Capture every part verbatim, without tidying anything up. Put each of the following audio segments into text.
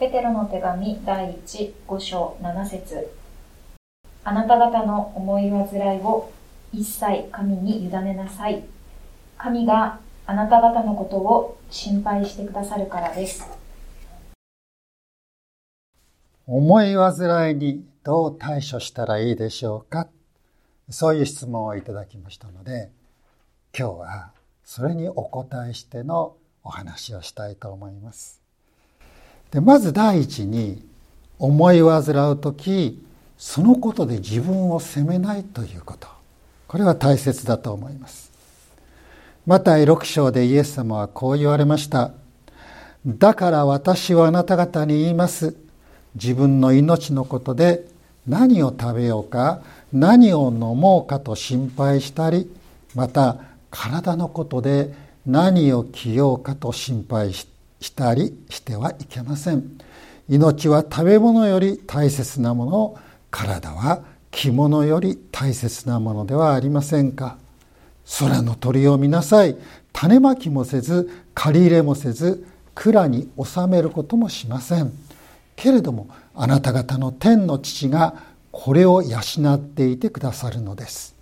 ペテロの手紙第一五章七節。あなた方の思い煩いを一切神に委ねなさい。神があなた方のことを心配してくださるからです。思い煩いにどう対処したらいいでしょうか。そういう質問をいただきましたので、今日はそれにお答えしてのお話をしたいと思います。で、まず第一に、思い煩うとき、そのことで自分を責めないということ。これは大切だと思います。マタイろく章でイエス様はこう言われました。だから私はあなた方に言います。自分の命のことで何を食べようか、何を飲もうかと心配したり、また体のことで何を着ようかと心配したりしてはいけません。命は食べ物より大切なもの、体は着物より大切なものではありませんか。空の鳥を見なさい。種まきもせず、刈り入れもせず、蔵に収めることもしません。けれども、あなた方の天の父がこれを養っていてくださるのです。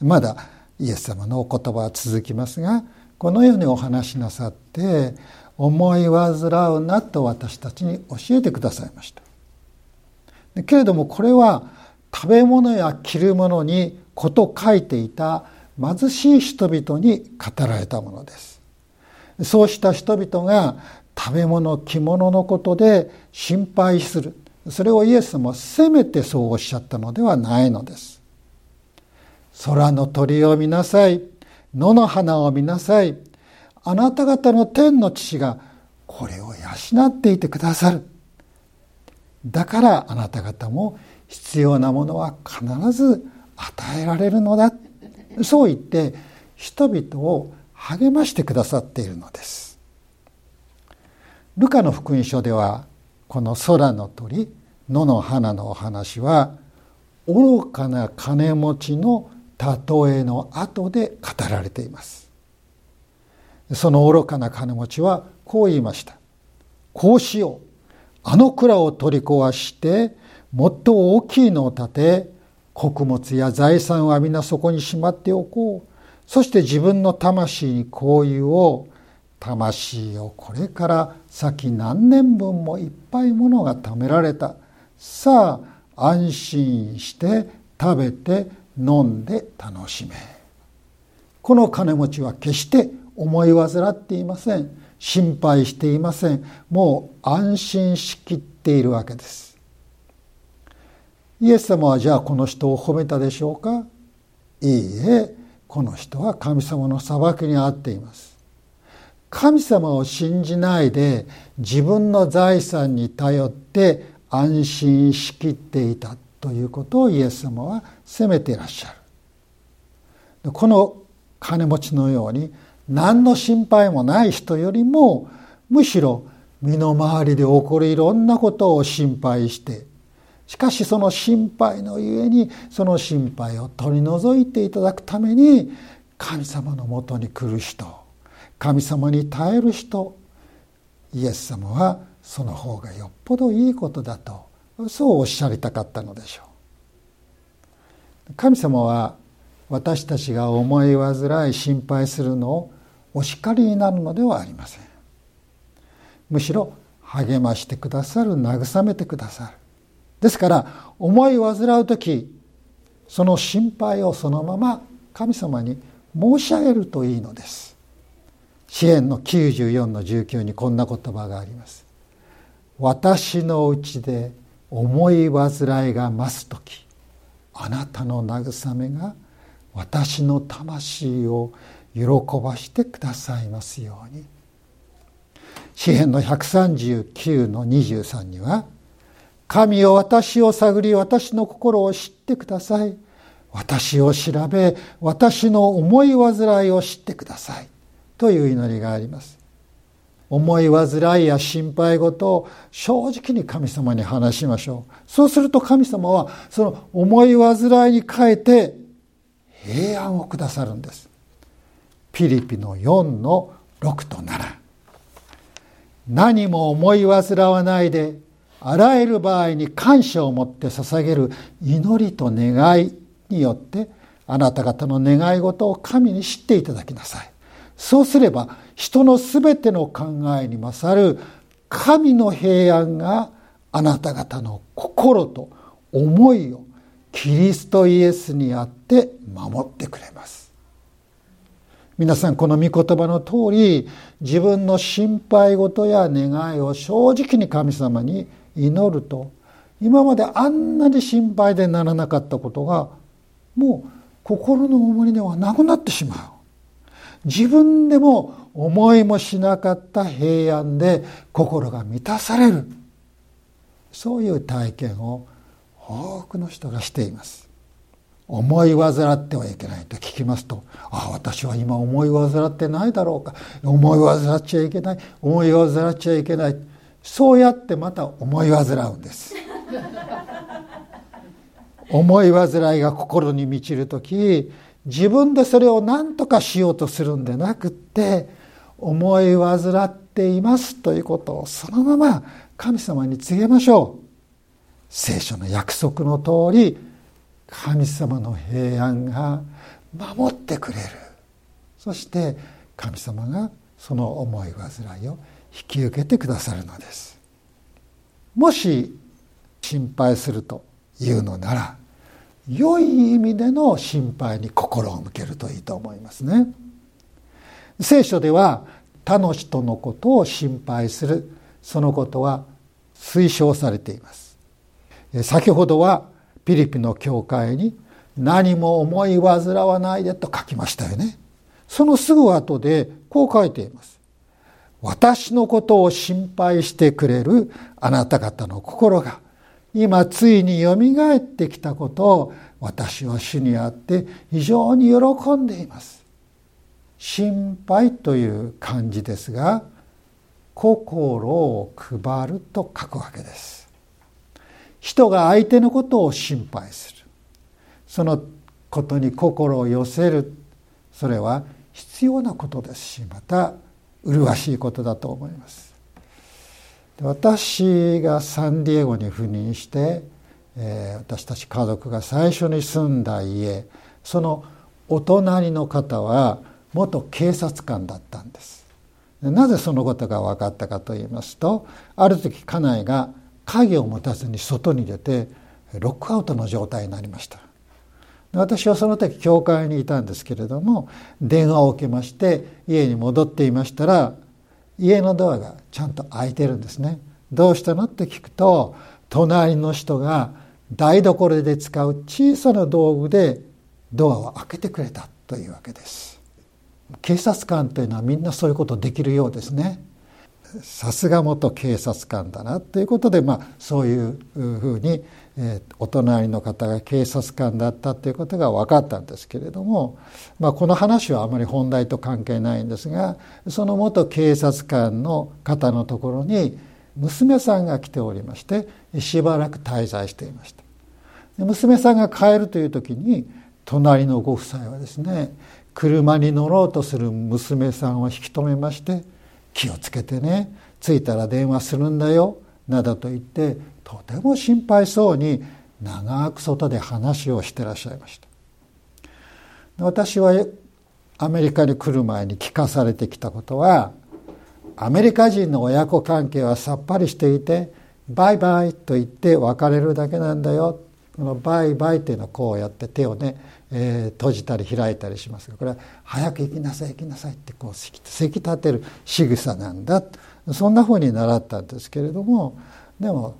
まだイエス様のお言葉は続きますが、このようにお話しなさって、思い煩うなと私たちに教えてくださいました。けれどもこれは食べ物や着るものに事欠いていた貧しい人々に語られたものです。そうした人々が食べ物、着物のことで心配する。それをイエス様はせめてそうおっしゃったのではないのです。空の鳥を見なさい。野の花を見なさい。あなた方の天の父がこれを養っていてくださる。だからあなた方も必要なものは必ず与えられるのだ。そう言って人々を励ましてくださっているのです。ルカの福音書ではこの空の鳥、野の花のお話は愚かな金持ちの例えの後で語られています。その愚かな金持ちはこう言いました。こうしよう。あの蔵を取り壊して、もっと大きいのを建て、穀物や財産は皆そこにしまっておこう。そして自分の魂にこう言おう。魂をこれから先何年分もいっぱいものが貯められた。さあ、安心して食べて飲んで楽しめ。この金持ちは決して思い煩っていません。心配していません。もう安心しきっているわけです。イエス様はじゃあこの人を褒めたでしょうか？いいえ、この人は神様の裁きにあっています。神様を信じないで自分の財産に頼って安心しきっていたということをイエス様は責めていらっしゃる。この金持ちのように何の心配もない人よりも、むしろ身の回りで起こるいろんなことを心配して、しかしその心配のゆえに、その心配を取り除いていただくために、神様のもとに来る人、神様に耐える人、イエス様はその方がよっぽどいいことだと、そうおっしゃりたかったのでしょう。神様は私たちが思い煩い、心配するのをお叱りになるのではありません。むしろ励ましてくださる、慰めてくださる。ですから思い煩うとき、その心配をそのまま神様に申し上げるといいのです。詩篇のきゅうじゅうよんのじゅうきゅうにこんな言葉があります。私のうちで思い煩いが増すとき、あなたの慰めが私の魂を喜ばしてくださいますように。詩篇のひゃくさんじゅうきゅうのにじゅうさんには、神よ私を探り、私の心を知ってください。私を調べ、私の思い煩いを知ってください。という祈りがあります。思い煩いや心配事を正直に神様に話しましょう。そうすると神様はその思い煩いに変えて、平安をくださるんです。ピリピのよんのろくとなな。何も思い煩わないで、あらゆる場合に感謝を持って捧げる祈りと願いによって、あなた方の願い事を神に知っていただきなさい。そうすれば、人のすべての考えに勝る神の平安があなた方の心と思いをキリストイエスにあって守ってくれます。皆さん、この御言葉の通り、自分の心配事や願いを正直に神様に祈ると、今まであんなに心配でならなかったことが、もう心の重りではなくなってしまう。自分でも思いもしなかった平安で心が満たされる、そういう体験を多くの人がしています。思い煩ってはいけないと聞きますと、ああ私は今思い煩ってないだろうか、思い煩っちゃいけない、思い煩っちゃいけない、そうやってまた思い煩うんです思い煩いが心に満ちるとき、自分でそれを何とかしようとするんでなくって、思い煩っていますということをそのまま神様に告げましょう。聖書の約束の通り、神様の平安が守ってくれる。そして神様がその思い煩いを引き受けてくださるのです。もし心配するというのなら、良い意味での心配に心を向けるといいと思いますね。聖書では他の人のことを心配する、そのことは推奨されています。先ほどはピリピの教会に何も思い煩わないでと書きましたよね。そのすぐ後でこう書いています。私のことを心配してくれるあなた方の心が今ついによみがえってきたことを私は主にあって非常に喜んでいます。心配という漢字ですが、心を配ると書くわけです。人が相手のことを心配する、そのことに心を寄せる、それは必要なことですし、また麗しいことだと思います。私がサンディエゴに赴任して、えー、私たち家族が最初に住んだ家、そのお隣の方は元警察官だったんです。なぜそのことが分かったかと言いますと、ある時家内が鍵を持たずに外に出てロックアウトの状態になりました。私はその時教会にいたんですけれども、電話を受けまして家に戻っていましたら、家のドアがちゃんと開いてるんですね。どうしたのって聞くと、隣の人が台所で使う小さな道具でドアを開けてくれたというわけです。警察官というのはみんなそういうことできるようですね。さすが元警察官だなということで、まあ、そういうふうに、えー、お隣の方が警察官だったということが分かったんですけれども、まあ、この話はあまり本題と関係ないんですが、その元警察官の方のところに娘さんが来ておりまして、しばらく滞在していました。で、娘さんが帰るという時に、隣のご夫妻はですね、車に乗ろうとする娘さんを引き止めまして、気をつけてね、着いたら電話するんだよ、などと言って、とても心配そうに長く外で話をしてらっしゃいました。私はアメリカに来る前に聞かされてきたことは、アメリカ人の親子関係はさっぱりしていて、バイバイと言って別れるだけなんだよ。このバイバイというのはこうやって手をね、えー、閉じたり開いたりしますが、これは早く行きなさい行きなさいってこうせき立てる仕草なんだ、そんな風に習ったんですけれども、でも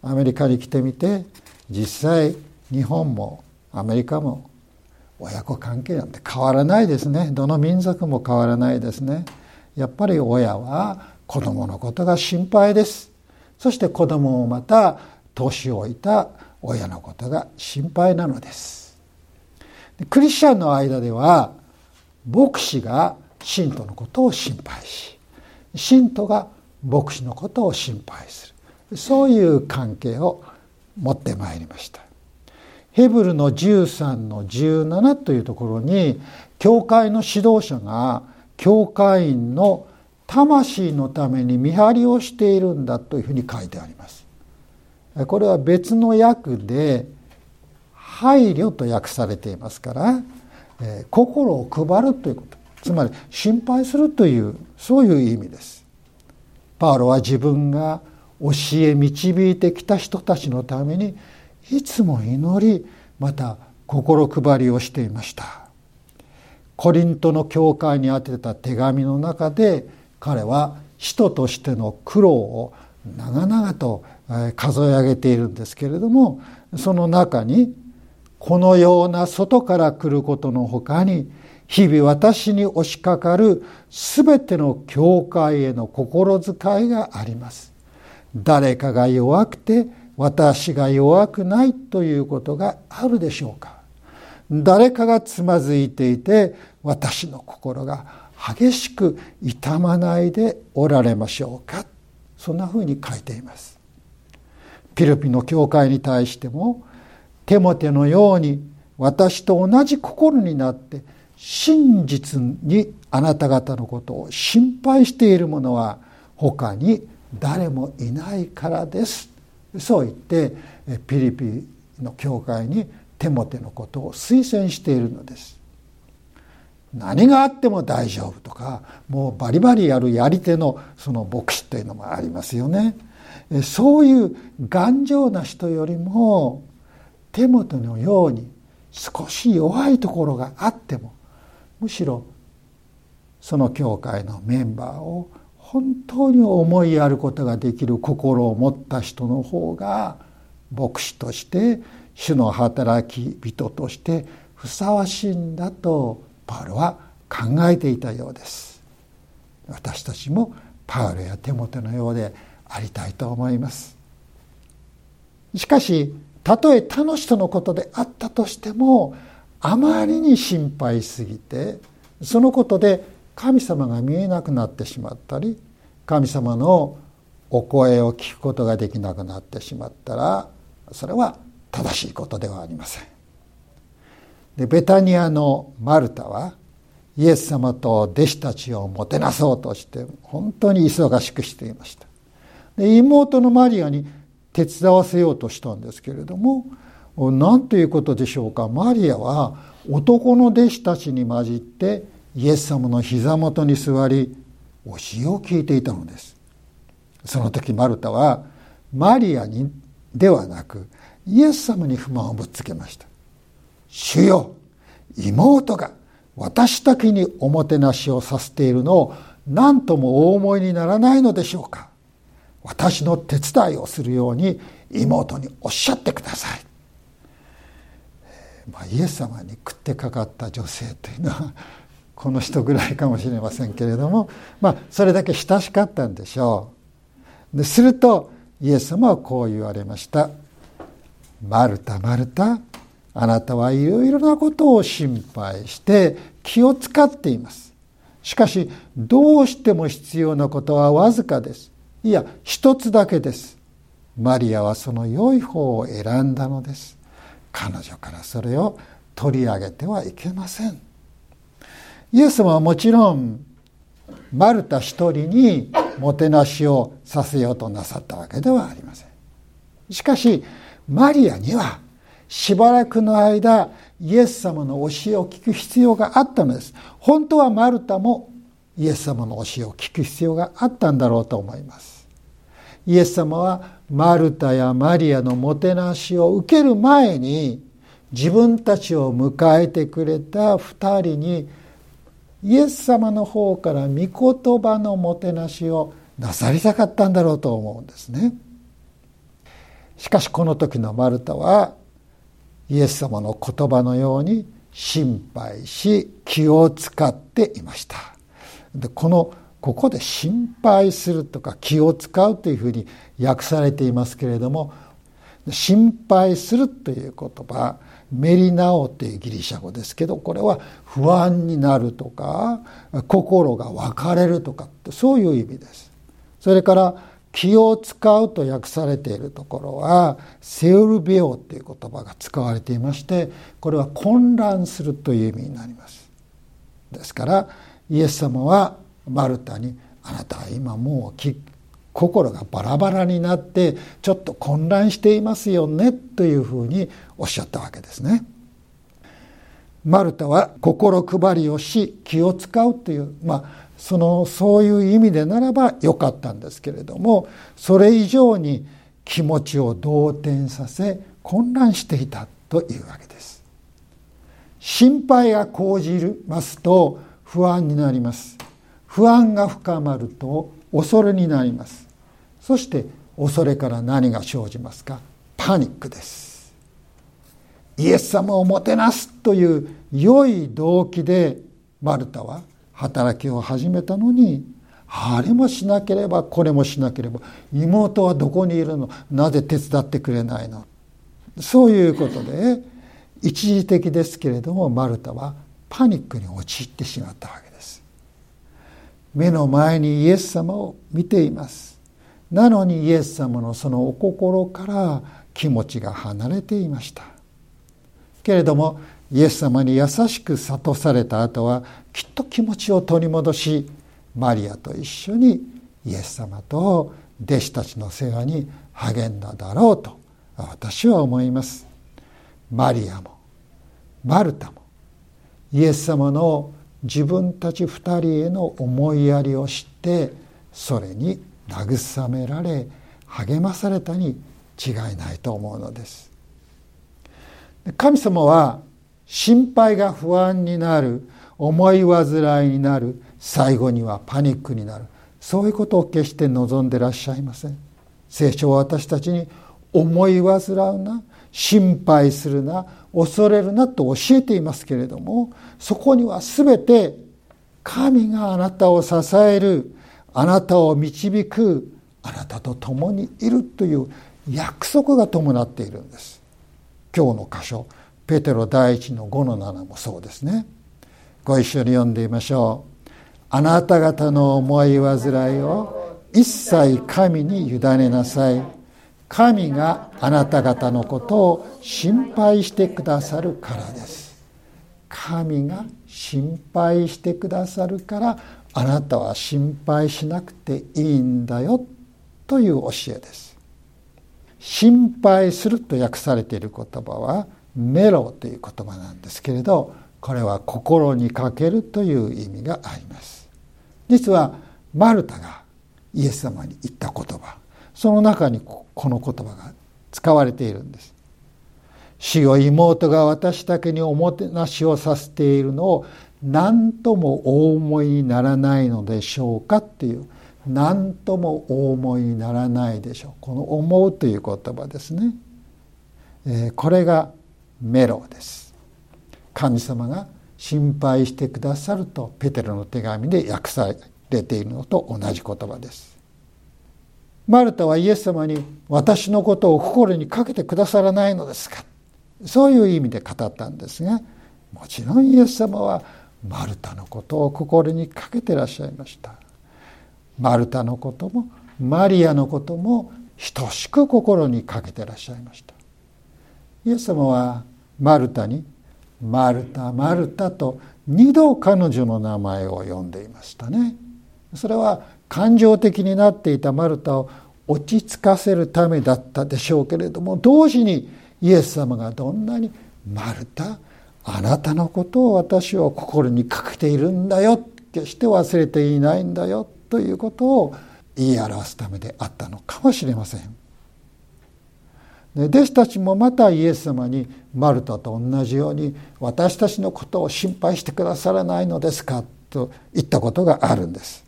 アメリカに来てみて、実際日本もアメリカも親子関係なんて変わらないですね。どの民族も変わらないですね。やっぱり親は子供のことが心配です。そして子供もまた年老いた親のことが心配なのです。クリスチャンの間では、牧師が信徒のことを心配し、信徒が牧師のことを心配する、そういう関係を持ってまいりました。ヘブルの じゅうさんのじゅうなな というところに、教会の指導者が教会員の魂のために見張りをしているんだというふうに書いてあります。これは別の訳で配慮と訳されていますから、えー、心を配るということ、つまり心配するという、そういう意味です。パウロは自分が教え導いてきた人たちのためにいつも祈り、また心配りをしていました。コリントの教会に宛てた手紙の中で彼は使徒としての苦労を長々と数え上げているんですけれども、その中にこのような外から来ることのほかに日々私に押しかかるすべての教会への心遣いがあります。誰かが弱くて私が弱くないということがあるでしょうか。誰かがつまずいていて私の心が激しく痛まないでおられましょうか。そんなふうに書いています。ピリピの教会に対しても、テモテのように私と同じ心になって真実にあなた方のことを心配している者は他に誰もいないからです。そう言ってピリピの教会にテモテのことを推薦しているのです。何があっても大丈夫とか、もうバリバリやるやり手のその牧師というのもありますよね。そういう頑丈な人よりもテモテのように少し弱いところがあっても、むしろその教会のメンバーを本当に思いやることができる心を持った人の方が牧師として主の働き人としてふさわしいんだとパウロは考えていたようです。私たちもパウロやテモテのようでありたいと思います。しかし、たとえ他の人のことであったとしても、あまりに心配すぎてそのことで神様が見えなくなってしまったり、神様のお声を聞くことができなくなってしまったら、それは正しいことではありません。で、ベタニアのマルタはイエス様と弟子たちをもてなそうとして本当に忙しくしていました。で、妹のマリアに手伝わせようとしたんですけれども、なんということでしょうか。マリアは男の弟子たちに混じってイエス様の膝元に座り、教えを聞いていたのです。その時マルタはマリアにではなくイエス様に不満をぶつけました。主よ、妹が私だけにおもてなしをさせているのを何ともお思いにならないのでしょうか。私の手伝いをするように妹におっしゃってください。まあ、イエス様に食ってかかった女性というのはこの人ぐらいかもしれませんけれども、まあ、それだけ親しかったんでしょう。でするとイエス様はこう言われました。マルタマルタ、あなたはいろいろなことを心配して気を使っています。しかし、どうしても必要なことはわずかです。いや、一つだけです。マリアはその良い方を選んだのです。彼女からそれを取り上げてはいけません。イエス様はもちろんマルタ一人にもてなしをさせようとなさったわけではありません。しかし、マリアにはしばらくの間イエス様の教えを聞く必要があったのです。本当はマルタもイエス様の教えを聞く必要があったんだろうと思います。イエス様はマルタやマリアのもてなしを受ける前に、自分たちを迎えてくれた二人にイエス様の方から御言葉のもてなしをなさりたかったんだろうと思うんですね。しかし、この時のマルタはイエス様の言葉のように心配し気を使っていました。で、このここで心配するとか気を使うというふうに訳されていますけれども、心配するという言葉、メリナオというギリシャ語ですけど、これは不安になるとか心が分かれるとか、そういう意味です。それから気を使うと訳されているところはセウルビオという言葉が使われていまして、これは混乱するという意味になります。ですからイエス様はマルタに、あなたは今もうき心がバラバラになってちょっと混乱していますよねというふうにおっしゃったわけですね。マルタは心配りをし気を使うという、まあ、そのそういう意味でならばよかったんですけれども、それ以上に気持ちを動転させ混乱していたというわけです。心配が高じますと不安になります。不安が深まると恐れになります。そして恐れから何が生じますか。パニックです。イエス様をもてなすという良い動機でマルタは働きを始めたのに、あれもしなければこれもしなければ、妹はどこにいるの、なぜ手伝ってくれないの、そういうことで一時的ですけれどもマルタはパニックに陥ってしまったわけです。目の前にイエス様を見ています。なのにイエス様のそのお心から気持ちが離れていました。けれどもイエス様に優しく諭された後はきっと気持ちを取り戻し、マリアと一緒にイエス様と弟子たちの世話に励んだだろうと私は思います。マリアもマルタもイエス様の自分たち二人への思いやりを知って、それに慰められ励まされたに違いないと思うのです。神様は心配が不安になる、思い煩いになる、最後にはパニックになる、そういうことを決して望んでらっしゃいません。聖書は私たちに思い煩うな、心配するな、恐れるなと教えていますけれども、そこにはすべて神があなたを支える、あなたを導く、あなたと共にいるという約束が伴っているんです。今日の箇所、ペテロ第一の ごのなな もそうですね。ご一緒に読んでみましょう。あなた方の思い煩いを一切神に委ねなさい。神があなた方のことを心配してくださるからです。神が心配してくださるから、あなたは心配しなくていいんだよという教えです。心配すると訳されている言葉はメロという言葉なんですけれど、これは心にかけるという意味があります。実はマルタがイエス様に言った言葉、その中にこの言葉が使われているんです。主よ、妹が私だけにおもてなしをさせているのを何ともお思いにならないのでしょうかっていう、何ともお思いにならないでしょう、この思うという言葉ですね、えー、これがメロです。神様が心配してくださるとペテロの手紙で訳されているのと同じ言葉です。マルタはイエス様に私のことを心にかけてくださらないのですか、そういう意味で語ったんですが、もちろんイエス様はマルタのことを心にかけてらっしゃいました。マルタのこともマリアのことも等しく心にかけてらっしゃいました。イエス様はマルタにマルタマルタと二度彼女の名前を呼んでいましたね。それは感情的になっていたマルタを落ち着かせるためだったでしょうけれども、同時にイエス様がどんなにマルタ、あなたのことを私は心にかけているんだよ、決して忘れていないんだよということを言い表すためであったのかもしれません。弟子たちもまたイエス様にマルタと同じように私たちのことを心配してくださらないのですかと言ったことがあるんです。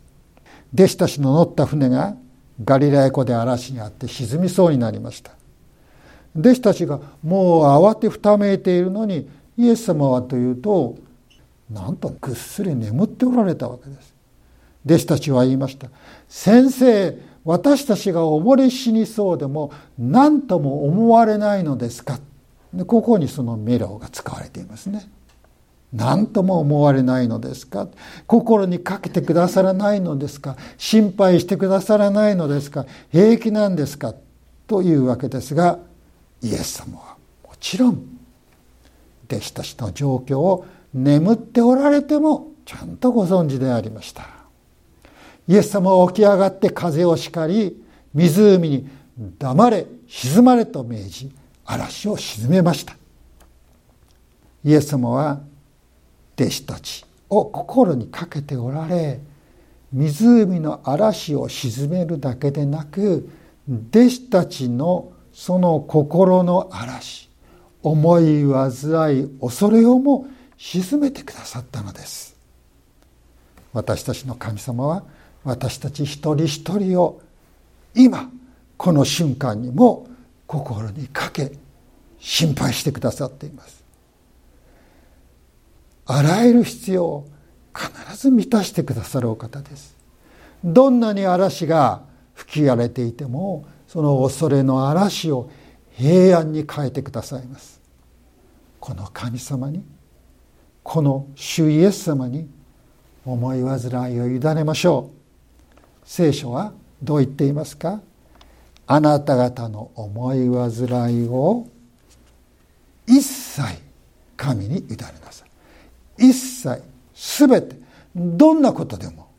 弟子たちの乗った船がガリラヤ湖で嵐にあって沈みそうになりました。弟子たちがもう慌てふためいているのに、イエス様はというと、なんとぐっすり眠っておられたわけです。弟子たちは言いました。先生、私たちが溺れ死にそうでも何とも思われないのですか。で、ここにそのメロが使われていますね。何とも思われないのですか、心にかけてくださらないのですか、心配してくださらないのですか、平気なんですかというわけですが、イエス様はもちろん弟子たちの状況を眠っておられてもちゃんとご存知でありました。イエス様は起き上がって風を叱り、湖に黙れ沈まれと命じ、嵐を沈めました。イエス様は弟子たちを心にかけておられ、湖の嵐を沈めるだけでなく、弟子たちのその心の嵐、思い煩い、恐れをも沈めてくださったのです。私たちの神様は、私たち一人一人を今この瞬間にも心にかけ、心配してくださっています。あらゆる必要を必ず満たしてくださるお方です。どんなに嵐が吹き荒れていても、その恐れの嵐を平安に変えてくださいます。この神様に、この主イエス様に思い煩いを委ねましょう。聖書はどう言っていますか？あなた方の思い煩いを一切神に委ねなさい。一切、すべて、どんなことでも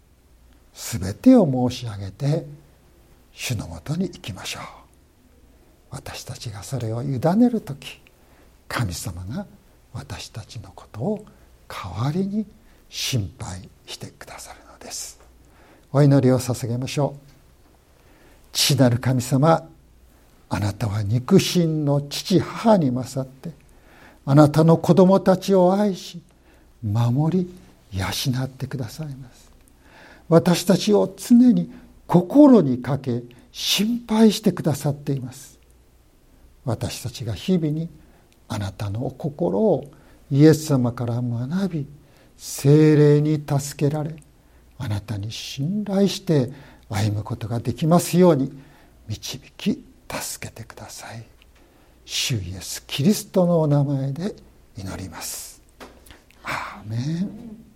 すべてを申し上げて主のもとに行きましょう。私たちがそれを委ねるとき、神様が私たちのことを代わりに心配してくださるのです。お祈りを捧げましょう。父なる神様、あなたは肉親の父母に勝って、あなたの子供たちを愛し、守り養ってくださいます。私たちを常に心にかけ、心配してくださっています。私たちが日々にあなたのお心をイエス様から学び、聖霊に助けられ、あなたに信頼して歩むことができますように導き助けてください。主イエスキリストのお名前で祈ります。アーメン。